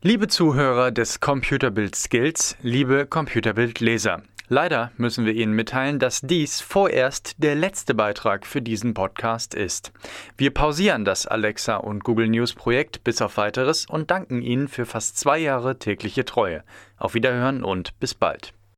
Liebe Zuhörer des Computerbild Skills, liebe Computerbildleser, leider müssen wir Ihnen mitteilen, dass dies vorerst der letzte Beitrag für diesen Podcast ist. Wir pausieren das Alexa und Google News Projekt bis auf Weiteres und danken Ihnen für fast 2 Jahre tägliche Treue. Auf Wiederhören und bis bald.